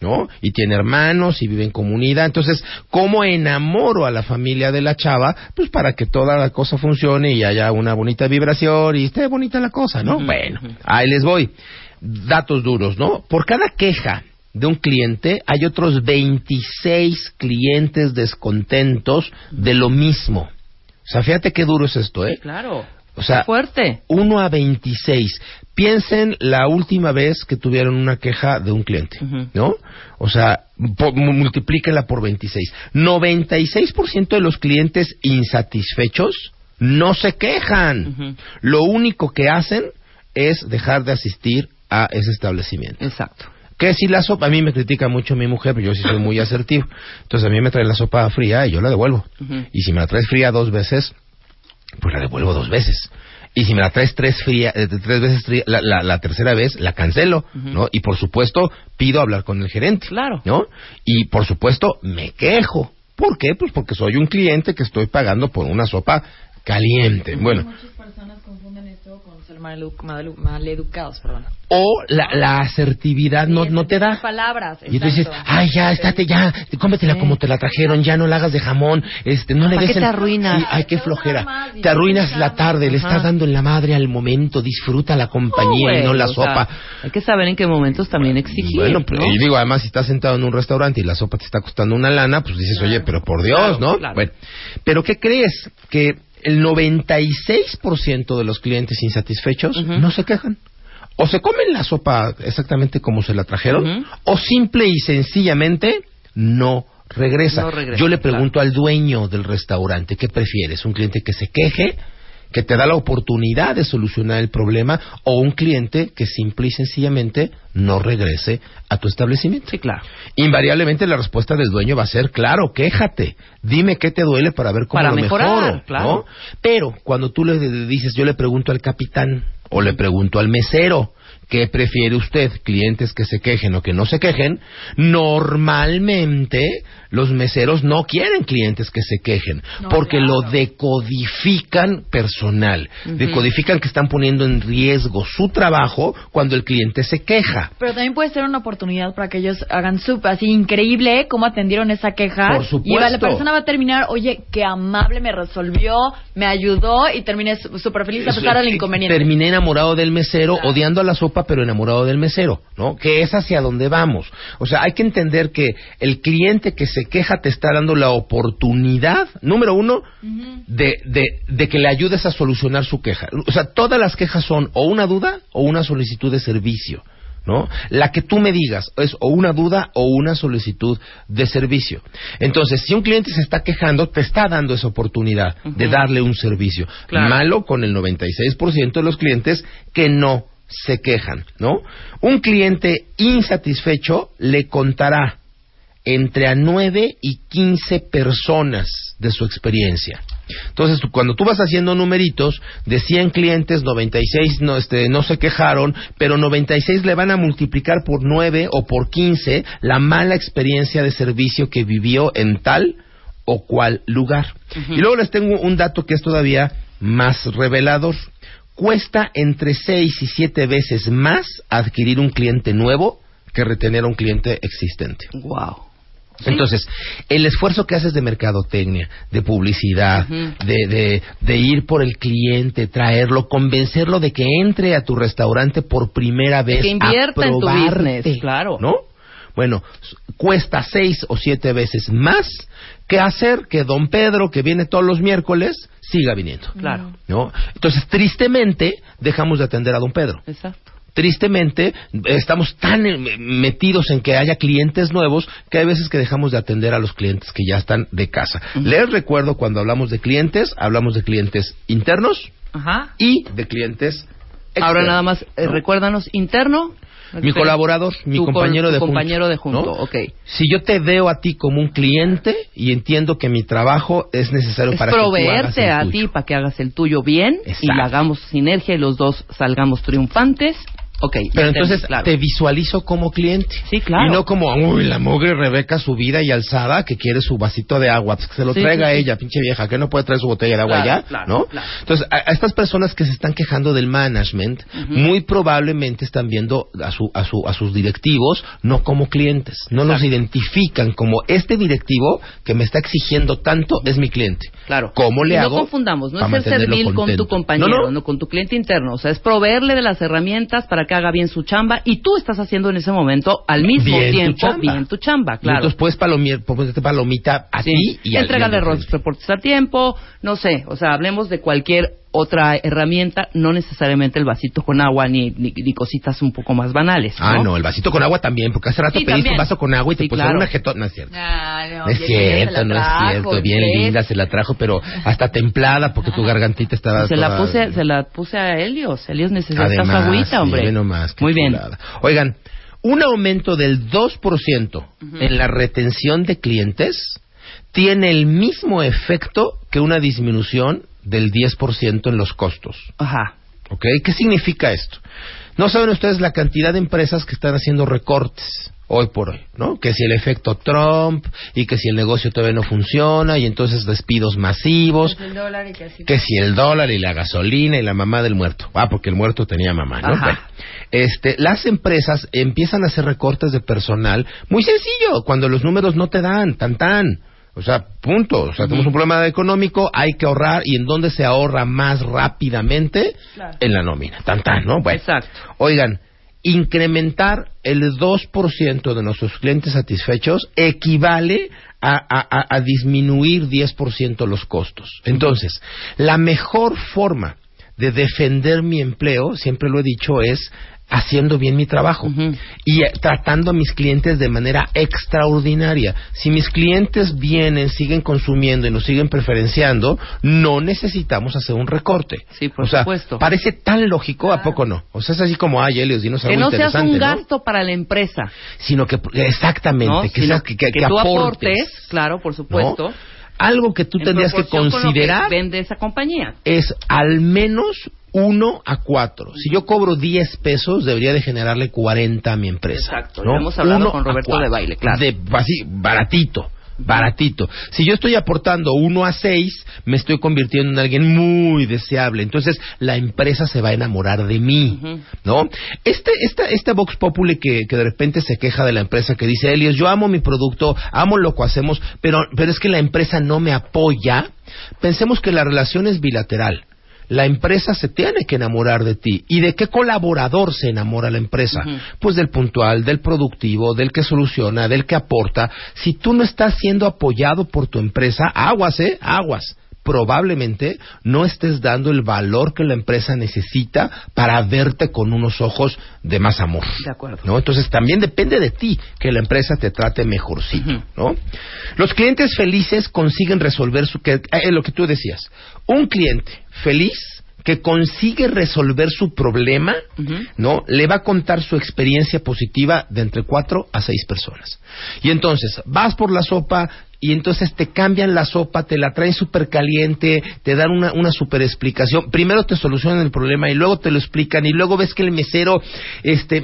¿no? Y tiene hermanos y vive en comunidad. Entonces, ¿cómo enamoro a la familia de la chava? Pues para que toda la cosa funcione y haya una bonita vibración y esté bonita la cosa, ¿no? Bueno, ahí les voy. Datos duros, ¿no? Por cada queja de un cliente, hay otros 26 clientes descontentos de lo mismo. O sea, fíjate qué duro es esto, ¿eh? Sí, claro. O sea, fuerte. 1 a 26. Piensen la última vez que tuvieron una queja de un cliente, ¿no? O sea, multiplíquenla por 26. 96% de los clientes insatisfechos no se quejan. Lo único que hacen es dejar de asistir a ese establecimiento. Exacto. Que si la sopa, a mí me critica mucho mi mujer, pero yo sí soy muy asertivo. Entonces a mí me trae la sopa fría y yo la devuelvo. Y si me la traes fría 2 veces, pues la devuelvo 2 veces. Y si me la traes 3 veces, la tercera vez la cancelo, ¿no? Y por supuesto pido hablar con el gerente, claro, ¿no? Y por supuesto me quejo. ¿Por qué? Pues porque soy un cliente que estoy pagando por una sopa caliente. Bueno. Muchas personas confunden esto con ser maleducados, perdón. O la asertividad no te da palabras. Y tú dices, ay, ya, estate, ya, cómetela como te la trajeron, ya no la hagas de jamón, no le des. Te arruinas. Sí, ay, qué flojera. Más, te arruinas la tarde, le estás dando en la madre al momento, disfruta la compañía y no la sopa. Hay que saber en qué momentos también exigir. Bueno, pues, ¿no? Y digo, además, si estás sentado en un restaurante y la sopa te está costando una lana, pues dices, oye, pero por Dios, claro, ¿no? Claro. Bueno, pero ¿qué crees? Que el 96% de los clientes insatisfechos no se quejan. O se comen la sopa exactamente como se la trajeron, o simple y sencillamente no regresa. Yo le pregunto al dueño del restaurante, ¿qué prefieres? ¿Un cliente que se queje, que te da la oportunidad de solucionar el problema, o un cliente que simple y sencillamente no regrese a tu establecimiento? Sí, claro. Invariablemente la respuesta del dueño va a ser, claro, quéjate, dime qué te duele para ver cómo para lo mejoro, claro, ¿no? Pero cuando tú le dices, yo le pregunto al capitán, o le pregunto al mesero, ¿qué prefiere usted? ¿Clientes que se quejen o que no se quejen? Normalmente los meseros no quieren clientes que se quejen, porque lo decodifican personal. Decodifican que están poniendo en riesgo su trabajo cuando el cliente se queja. Pero también puede ser una oportunidad para que ellos hagan así increíble cómo atendieron esa queja. Por supuesto. Y la persona va a terminar, oye, qué amable, me resolvió, me ayudó, y terminé súper feliz a pesar del inconveniente. Terminé enamorado del mesero, odiando a la sopa, pero enamorado del mesero, ¿no? Que es hacia donde vamos. O sea, hay que entender que el cliente que se queja te está dando la oportunidad, número uno, de que le ayudes a solucionar su queja. O sea, todas las quejas son o una duda o una solicitud de servicio, ¿no? La que tú me digas es o una duda o una solicitud de servicio. Entonces, si un cliente se está quejando, te está dando esa oportunidad de darle un servicio. Claro. Malo con el 96% de los clientes que no se quejan, ¿no? Un cliente insatisfecho le contará entre a 9 y 15 personas de su experiencia. Entonces, cuando tú vas haciendo numeritos, de 100 clientes, 96 no se quejaron, pero 96 le van a multiplicar por 9 o por 15 la mala experiencia de servicio que vivió en tal o cual lugar. Y luego les tengo un dato que es todavía más revelador. Cuesta entre 6 y 7 veces más adquirir un cliente nuevo que retener a un cliente existente. ¡Wow! ¿Sí? Entonces, el esfuerzo que haces de mercadotecnia, de publicidad, de ir por el cliente, traerlo, convencerlo de que entre a tu restaurante por primera vez, que invierta en tu business, claro, ¿no? Bueno, cuesta 6 o 7 veces más que hacer que don Pedro, que viene todos los miércoles, siga viniendo. Claro. ¿No? Entonces, tristemente, dejamos de atender a don Pedro. Exacto. Tristemente, estamos tan metidos en que haya clientes nuevos que hay veces que dejamos de atender a los clientes que ya están de casa. Les recuerdo, cuando hablamos de clientes internos y de clientes externos. Ahora nada más, recuérdanos, interno... Mi colaborador, mi compañero de junto, ¿no? Okay. Si yo te veo a ti como un cliente y entiendo que mi trabajo es necesario para proveerte a ti para que hagas el tuyo bien. Exacto. Y hagamos sinergia y los dos salgamos triunfantes Okay, pero entonces claro, te visualizo como cliente. Sí, claro. Y no como, uy, la mugre Rebeca subida y alzada que quiere su vasito de agua, pues que se lo traiga ella, pinche vieja, que no puede traer su botella de agua ya, claro, ¿no? Claro. Entonces, a estas personas que se están quejando del management, muy probablemente están viendo a sus directivos no como clientes, no nos identifican como este directivo que me está exigiendo tanto es mi cliente. Claro. ¿Cómo le hago? No confundamos, no es ser servil con tu compañero, no con tu cliente interno, o sea, es proveerle de las herramientas para que haga bien su chamba y tú estás haciendo en ese momento al mismo tiempo bien tu chamba, claro. Entonces puedes palomita a ti y al entregale reportes a tiempo, no sé, o sea, hablemos de cualquier otra herramienta, no necesariamente el vasito con agua ni cositas un poco más banales, ¿no? Ah, no, el vasito con agua también, porque hace rato pediste un vaso con agua y te pusieron una jetona, no es cierto. No es cierto, bien linda se la trajo, pero hasta templada porque tu gargantita estaba se la puse a Helios necesita su agüita, hombre. Nomás, muy bien. Oigan, un aumento del 2% en la retención de clientes tiene el mismo efecto que una disminución del 10% en los costos. Ajá. ¿Ok? ¿Qué significa esto? No saben ustedes la cantidad de empresas que están haciendo recortes hoy por hoy, ¿no? Que si el efecto Trump y que si el negocio todavía no funciona y entonces despidos masivos. Que si el dólar y la gasolina y la mamá del muerto. Ah, porque el muerto tenía mamá, ¿no? Bueno, las empresas empiezan a hacer recortes de personal muy sencillo, cuando los números no te dan tan. O sea, punto. O sea, tenemos un problema económico, hay que ahorrar. ¿Y en dónde se ahorra más rápidamente? Claro. En la nómina. Tan, ¿no? Bueno. Exacto. Oigan, incrementar el 2% de nuestros clientes satisfechos equivale a disminuir 10% los costos. Entonces, la mejor forma de defender mi empleo, siempre lo he dicho, es haciendo bien mi trabajo y tratando a mis clientes de manera extraordinaria. Si mis clientes vienen, siguen consumiendo y nos siguen preferenciando, no necesitamos hacer un recorte. Sí, por supuesto. Parece tan lógico, ¿a poco no? O sea, es así como, dinos algo interesante. Que no seas un gasto para la empresa. Sino que, exactamente, ¿no? que tú aportes. Claro, por supuesto. ¿No? Algo que tú tendrías que considerar con lo que vende esa compañía. Es al menos 1 a 4. Si yo cobro 10 pesos, debería de generarle 40 a mi empresa. Exacto, ¿no? Lo hemos hablado con Roberto de Baile, claro. Así, baratito. Si yo estoy aportando 1 a 6, me estoy convirtiendo en alguien muy deseable. Entonces, la empresa se va a enamorar de mí, ¿no? Esta Vox Populi que de repente se queja de la empresa, que dice, Helios, yo amo mi producto, amo lo que hacemos, pero es que la empresa no me apoya. Pensemos que la relación es bilateral. La empresa se tiene que enamorar de ti. ¿Y de qué colaborador se enamora la empresa? Pues del puntual, del productivo, del que soluciona, del que aporta. Si tú no estás siendo apoyado por tu empresa, aguas. Probablemente no estés dando el valor que la empresa necesita para verte con unos ojos de más amor. De acuerdo. ¿No? Entonces también depende de ti que la empresa te trate mejorcito, ¿no? Los clientes felices consiguen resolver lo que tú decías. Un cliente feliz que consigue resolver su problema, ¿no? Le va a contar su experiencia positiva de entre 4 a 6 personas. Y entonces, vas por la sopa y entonces te cambian la sopa, te la traen súper caliente, te dan una súper explicación. Primero te solucionan el problema y luego te lo explican y luego ves que el mesero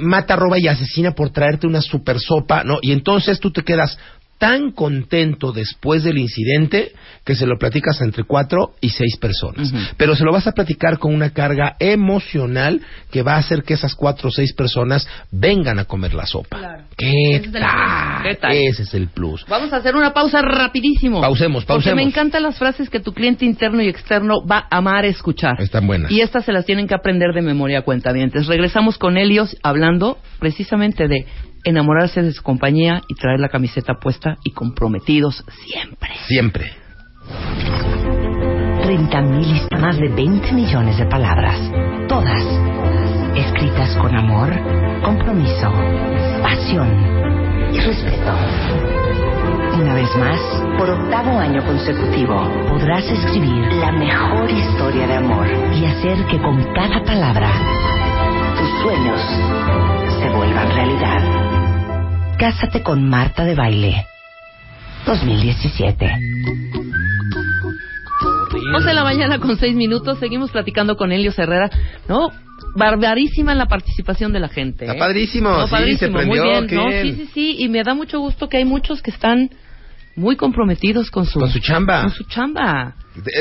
mata, roba y asesina por traerte una súper sopa, ¿no? Y entonces tú te quedas tan contento después del incidente que se lo platicas entre 4 y 6 personas. Pero se lo vas a platicar con una carga emocional que va a hacer que esas 4 o 6 personas vengan a comer la sopa. Claro. ¿Qué tal? Ese es el plus. Vamos a hacer una pausa rapidísimo. Pausemos. Porque me encantan las frases que tu cliente interno y externo va a amar escuchar. Están buenas. Y estas se las tienen que aprender de memoria, cuentavientes. Regresamos con Helios hablando precisamente de enamorarse de su compañía y traer la camiseta puesta y comprometidos siempre. 30,000 y más de 20 millones de palabras, todas escritas con amor, compromiso, pasión y respeto. Una vez más, por 8º año consecutivo, podrás escribir la mejor historia de amor y hacer que con cada palabra tus sueños se vuelvan realidad. Cásate con Marta de Baile 2017. 11 de la mañana con 6 minutos. Seguimos platicando con Helios Herrera, ¿no? barbarísima la participación de la gente. Está padrísimo, no, sí, padrísimo, se prendió, muy bien, qué ¿no? bien. Sí, y me da mucho gusto que hay muchos que están muy comprometidos con su chamba.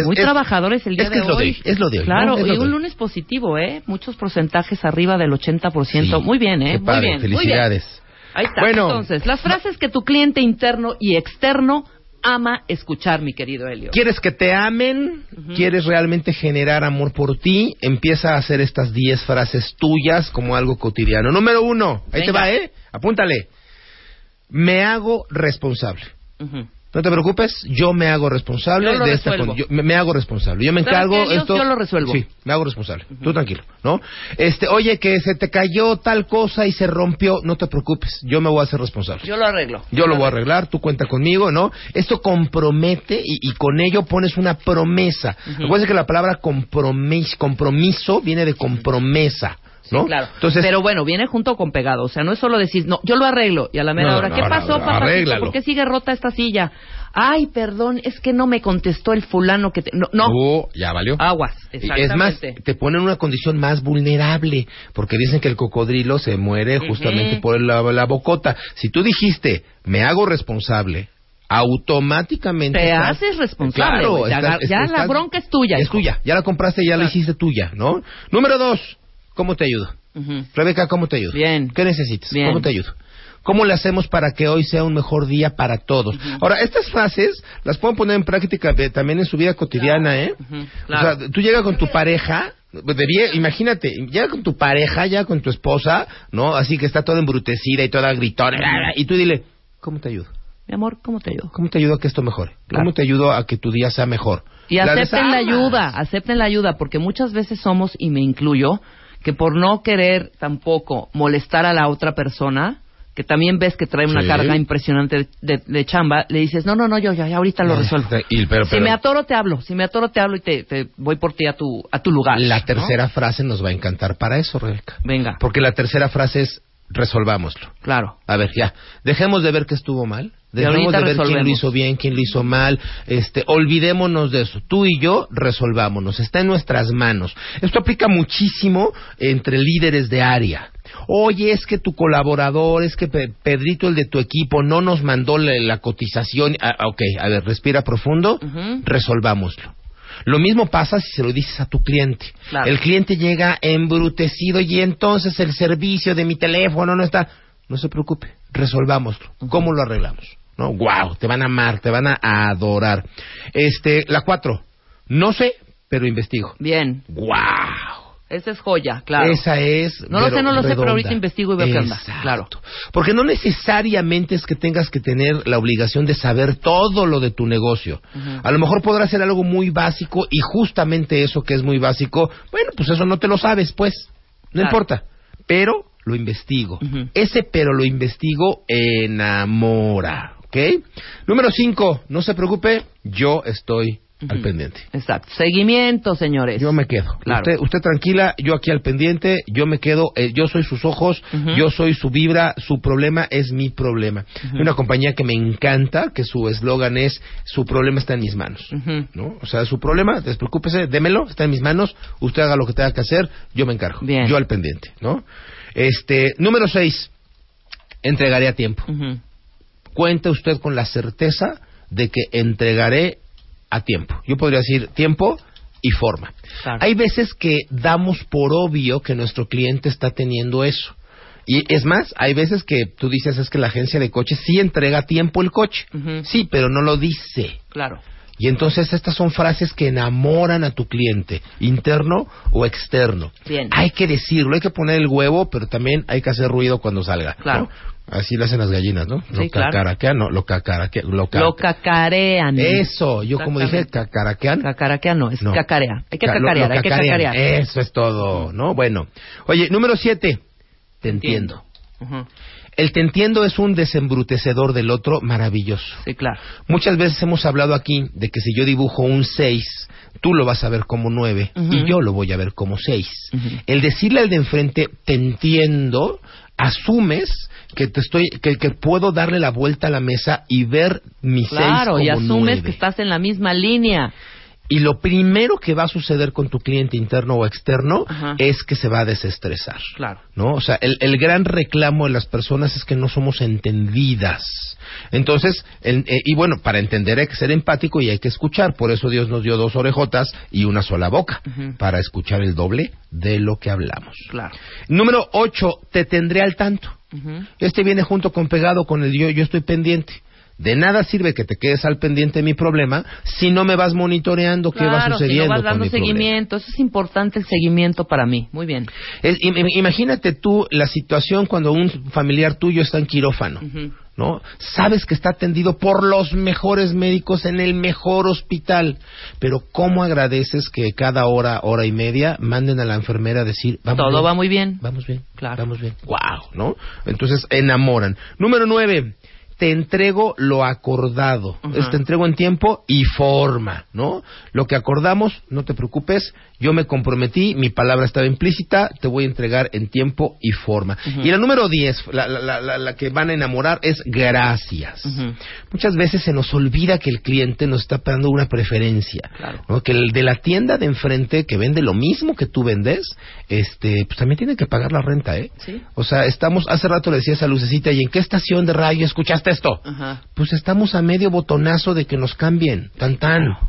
Muy trabajadores el día de hoy. Es lo de hoy. Claro, y un lunes positivo, ¿eh? Muchos porcentajes arriba del 80%. Sí, muy bien, ¿eh? Qué padre, muy bien. Felicidades. Muy bien. Ahí está. Bueno, entonces, las frases que tu cliente interno y externo ama escuchar, mi querido Helio. ¿Quieres que te amen? Uh-huh. ¿Quieres realmente generar amor por ti? Empieza a hacer estas 10 frases tuyas como algo cotidiano. Número 1. Ahí te va, ¿eh? Apúntale. Me hago responsable. Uh-huh. No te preocupes, yo me hago responsable de esta condición. Me hago responsable. Yo me encargo esto. Yo lo resuelvo. Sí, me hago responsable. Uh-huh. Tú tranquilo, ¿no? Oye, que se te cayó tal cosa y se rompió, no te preocupes, yo me voy a hacer responsable. Yo lo arreglo. Yo lo voy a arreglar, tú cuenta conmigo, ¿no? Esto compromete y con ello pones una promesa. Uh-huh. Recuerda que la palabra compromiso viene de compromesa. ¿No? Sí, claro. Entonces, pero bueno, viene junto con pegado, o sea, no es solo decir, no, yo lo arreglo y a la mera hora, ¿qué pasó, papacito? ¿Por qué sigue rota esta silla? Ay, perdón, es que no me contestó el fulano que te... No. Ya valió. Aguas, exactamente. Es más, te ponen en una condición más vulnerable, porque dicen que el cocodrilo se muere justamente por la bocota. Si tú dijiste, me hago responsable, automáticamente te haces responsable. Claro, estás, la bronca es tuya. Es tuya, ya la compraste, ya la hiciste tuya, ¿no? Número 2. ¿Cómo te ayudo? Uh-huh. Rebeca, ¿cómo te ayudo? Bien. ¿Qué necesitas? Bien. ¿Cómo te ayudo? ¿Cómo le hacemos para que hoy sea un mejor día para todos? Uh-huh. Ahora, estas frases las pueden poner en práctica también en su vida cotidiana, ¿eh? Uh-huh. Claro. O sea, tú llegas con tu pareja, imagínate, llega con tu pareja, ya con tu esposa, ¿no? Así que está toda embrutecida y toda gritona, bla, bla, y tú dile, ¿cómo te ayudo? Mi amor, ¿cómo te ayudo? ¿Cómo te ayudo a que esto mejore? Claro. ¿Cómo te ayudo a que tu día sea mejor? Y acepten la ayuda, porque muchas veces somos, y me incluyo, que por no querer tampoco molestar a la otra persona, que también ves que trae una carga impresionante de chamba, le dices, no, yo ya ahorita lo resuelvo. Pero, si me atoro te hablo y te voy por ti a tu lugar. La tercera frase nos va a encantar para eso, Rebeca. Venga. Porque la tercera frase es, resolvámoslo. Claro. A ver, ya. Dejemos de ver que estuvo mal. Dejemos de ver quién lo hizo bien, quién lo hizo mal. Olvidémonos de eso. Tú y yo resolvámonos. Está en nuestras manos. Esto aplica muchísimo entre líderes de área. Oye, es que tu colaborador, es que Pedrito, el de tu equipo, no nos mandó la cotización. Ok, a ver, respira profundo. Uh-huh. Resolvámoslo. Lo mismo pasa si se lo dices a tu cliente. Claro. El cliente llega embrutecido y entonces el servicio de mi teléfono no está. No se preocupe, resolvámoslo. Uh-huh. ¿Cómo lo arreglamos? ¿No? ¡Wow! Te van a amar, te van a adorar. La 4. No sé, pero investigo. Bien. ¡Wow! Esa es joya, claro. Esa es... No lo sé, pero ahorita investigo y veo qué onda. Claro. Porque no necesariamente es que tengas que tener la obligación de saber todo lo de tu negocio. Uh-huh. A lo mejor podrás hacer algo muy básico y justamente eso que es muy básico, bueno, pues eso no te lo sabes, pues. No importa. Pero lo investigo. Uh-huh. Ese pero lo investigo enamora. ¿Ok? Número 5. No se preocupe, yo estoy... al pendiente. Exacto. Seguimiento, señores. Yo me quedo. Claro. Usted tranquila, yo aquí al pendiente, yo me quedo, yo soy sus ojos, yo soy su vibra, su problema es mi problema. Uh-huh. Una compañía que me encanta, que su eslogan es, su problema está en mis manos. Uh-huh. ¿No? O sea, su problema, despreocúpese, démelo, está en mis manos, usted haga lo que tenga que hacer, yo me encargo. Bien. Yo al pendiente, ¿no? Número 6, entregaré a tiempo. Uh-huh. Cuenta usted con la certeza de que entregaré a tiempo. Yo podría decir tiempo y forma. Claro. Hay veces que damos por obvio que nuestro cliente está teniendo eso. Y es más, hay veces que tú dices, es que la agencia de coches sí entrega a tiempo el coche. Uh-huh. Sí, pero no lo dice. Claro. Y entonces estas son frases que enamoran a tu cliente, interno o externo. Bien. Hay que decirlo, hay que poner el huevo, pero también hay que hacer ruido cuando salga. Claro. ¿No? Así lo hacen las gallinas, ¿no? Sí, lo cacarean. Eso, yo como dije, cacaraquean. Cacaraquean no, es no. Cacarea. Hay que cacarear, hay que cacarear. Eso es todo, ¿no? Bueno. Oye, número 7, te entiendo. Uh-huh. El te entiendo es un desembrutecedor del otro maravilloso. Sí, claro. Muchas veces hemos hablado aquí de que si yo dibujo un 6, tú lo vas a ver como 9 y yo lo voy a ver como 6. Uh-huh. El decirle al de enfrente, te entiendo, asumes que que puedo darle la vuelta a la mesa y ver mi 6 como 9. Claro, y asumes que estás en la misma línea. Y lo primero que va a suceder con tu cliente interno o externo, ajá, es que se va a desestresar. Claro. ¿No? O sea, el gran reclamo de las personas es que no somos entendidas. Entonces, y bueno, para entender hay que ser empático y hay que escuchar. Por eso Dios nos dio dos orejotas y una sola boca, ajá, para escuchar el doble de lo que hablamos. Claro. Número 8, te tendré al tanto. Ajá. Este viene junto con pegado con el yo estoy pendiente. De nada sirve que te quedes al pendiente de mi problema si no me vas monitoreando, claro, qué va sucediendo. Si no vas dando seguimiento, problema. Eso es importante, el seguimiento para mí. Muy bien. Imagínate tú la situación cuando un familiar tuyo está en quirófano, uh-huh, ¿no? Sabes que está atendido por los mejores médicos en el mejor hospital, pero ¿cómo agradeces que cada hora, hora y media manden a la enfermera a decir, vamos todo bien, va muy bien, vamos bien, claro, vamos bien, wow, ¿no? Entonces enamoran. Número 9. Te entrego lo acordado. Uh-huh. Te entrego en tiempo y forma, ¿no? Lo que acordamos, no te preocupes, yo me comprometí, mi palabra estaba implícita, te voy a entregar en tiempo y forma. Uh-huh. Y la número 10, la que van a enamorar, es gracias. Uh-huh. Muchas veces se nos olvida que el cliente nos está dando una preferencia. Claro. ¿No? Que el de la tienda de enfrente, que vende lo mismo que tú vendes, pues también tiene que pagar la renta, ¿eh? ¿Sí? O sea, hace rato le decía esa lucecita, ¿y en qué estación de radio escuchaste esto? Ajá. Pues estamos a medio botonazo de que nos cambien, tan,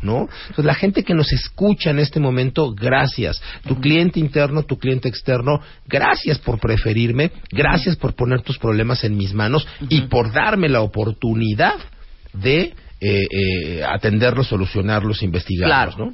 ¿no? Entonces, la gente que nos escucha en este momento, gracias. Tu uh-huh, cliente interno, tu cliente externo, gracias por preferirme, gracias por poner tus problemas en mis manos, uh-huh, y por darme la oportunidad de atenderlos, solucionarlos, investigarlos, claro, ¿no?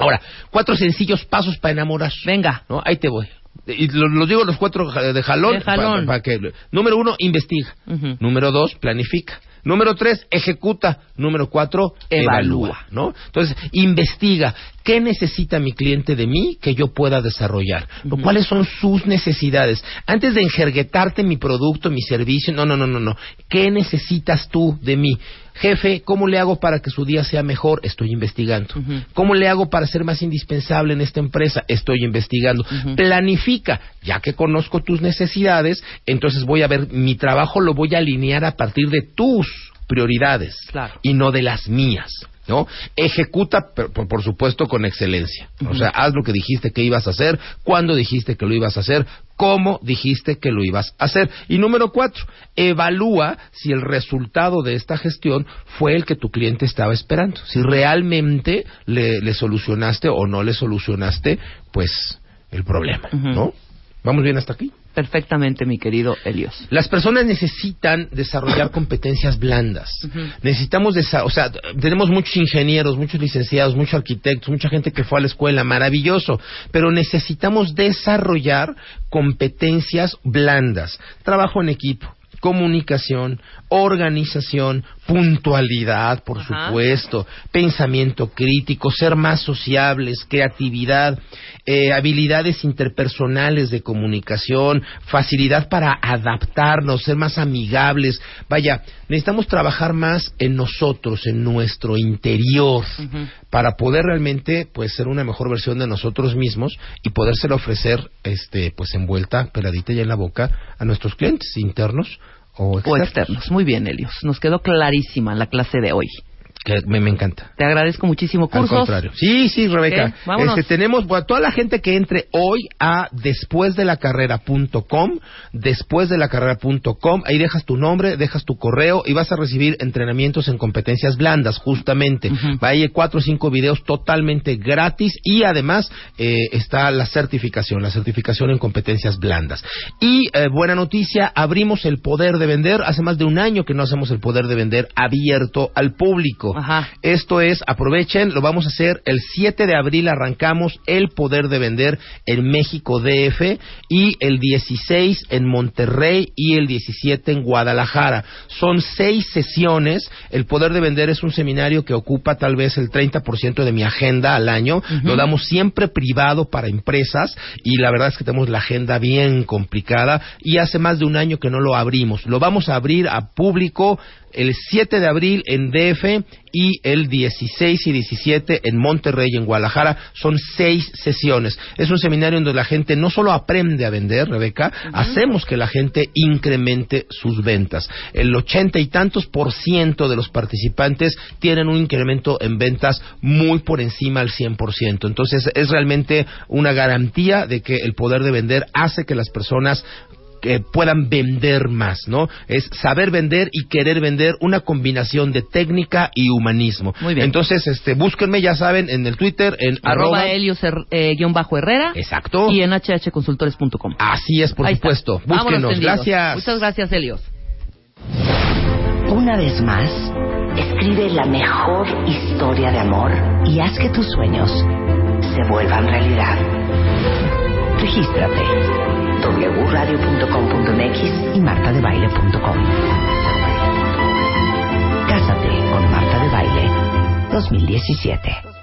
Ahora, 4 sencillos pasos para enamorar. Venga. ¿No? Ahí te voy. Y los digo los 4 de jalón. Para que, número 1, investiga. Uh-huh. Número 2, planifica. Número 3, ejecuta. Número 4, evalúa, ¿no? Entonces, investiga. ¿Qué necesita mi cliente de mí que yo pueda desarrollar? Uh-huh. ¿Cuáles son sus necesidades? Antes de enjerguetarte mi producto, mi servicio, no. ¿Qué necesitas tú de mí? Jefe, ¿cómo le hago para que su día sea mejor? Estoy investigando. Uh-huh. ¿Cómo le hago para ser más indispensable en esta empresa? Estoy investigando. Uh-huh. Planifica. Ya que conozco tus necesidades, entonces voy a ver, mi trabajo lo voy a alinear a partir de tus prioridades, claro, y no de las mías, ¿no? Ejecuta, por supuesto, con excelencia. Uh-huh. O sea, haz lo que dijiste que ibas a hacer, cuándo dijiste que lo ibas a hacer, cómo dijiste que lo ibas a hacer. Y número 4, evalúa si el resultado de esta gestión fue el que tu cliente estaba esperando. Si realmente le solucionaste o no le solucionaste, pues, el problema, uh-huh, ¿no? ¿Vamos bien hasta aquí? Perfectamente, mi querido Helios. Las personas necesitan desarrollar competencias blandas. Uh-huh. Necesitamos, tenemos muchos ingenieros, muchos licenciados, muchos arquitectos, mucha gente que fue a la escuela, maravilloso, pero necesitamos desarrollar competencias blandas. Trabajo en equipo, comunicación, organización, puntualidad, por ajá, supuesto, pensamiento crítico, ser más sociables, creatividad, habilidades interpersonales de comunicación, facilidad para adaptarnos, ser más amigables. Vaya, necesitamos trabajar más en nosotros, en nuestro interior, uh-huh, para poder realmente, pues, ser una mejor versión de nosotros mismos y podérselo ofrecer, pues, envuelta, peladita ya en la boca, a nuestros clientes internos o externos. Muy bien, Helios. Nos quedó clarísima la clase de hoy. Que me encanta. Te agradezco muchísimo. ¿Cursos? Al contrario. Sí, Rebeca. Tenemos, bueno, toda la gente que entre hoy a despuesdelacarrera.com, ahí dejas tu nombre, dejas tu correo y vas a recibir entrenamientos en competencias blandas, justamente. Uh-huh. Va a ir 4 o 5 videos totalmente gratis y además está la certificación en competencias blandas. Y buena noticia, abrimos El Poder de Vender. Hace más de un año que no hacemos El Poder de Vender abierto al público. Ajá. Esto es, aprovechen, lo vamos a hacer el 7 de abril, arrancamos El Poder de Vender en México DF y el 16 en Monterrey y el 17 en Guadalajara. Son 6 sesiones. El Poder de Vender es un seminario que ocupa tal vez el 30% de mi agenda al año. Uh-huh. Lo damos siempre privado para empresas y la verdad es que tenemos la agenda bien complicada y hace más de un año que no lo abrimos. Lo vamos a abrir a público el 7 de abril en DF y el 16 y 17 en Monterrey, en Guadalajara. Son 6 sesiones. Es un seminario donde la gente no solo aprende a vender, Rebeca, hacemos que la gente incremente sus ventas. El 80 y tantos % de los participantes tienen un incremento en ventas muy por encima del 100%. Entonces, es realmente una garantía de que el poder de vender hace que las personas que puedan vender más, ¿no? Es saber vender y querer vender, una combinación de técnica y humanismo. Muy bien. Entonces, búsquenme, ya saben, en el Twitter, en arroba Helios Herrera. Exacto. Y en hhconsultores.com. Así es, por ahí supuesto. Está. Búsquenos. Gracias. Muchas gracias, Helios. Una vez más, escribe la mejor historia de amor y haz que tus sueños se vuelvan realidad. Regístrate. wradio.com.mx y martadebaile.com. Cásate con Marta de Baile 2017.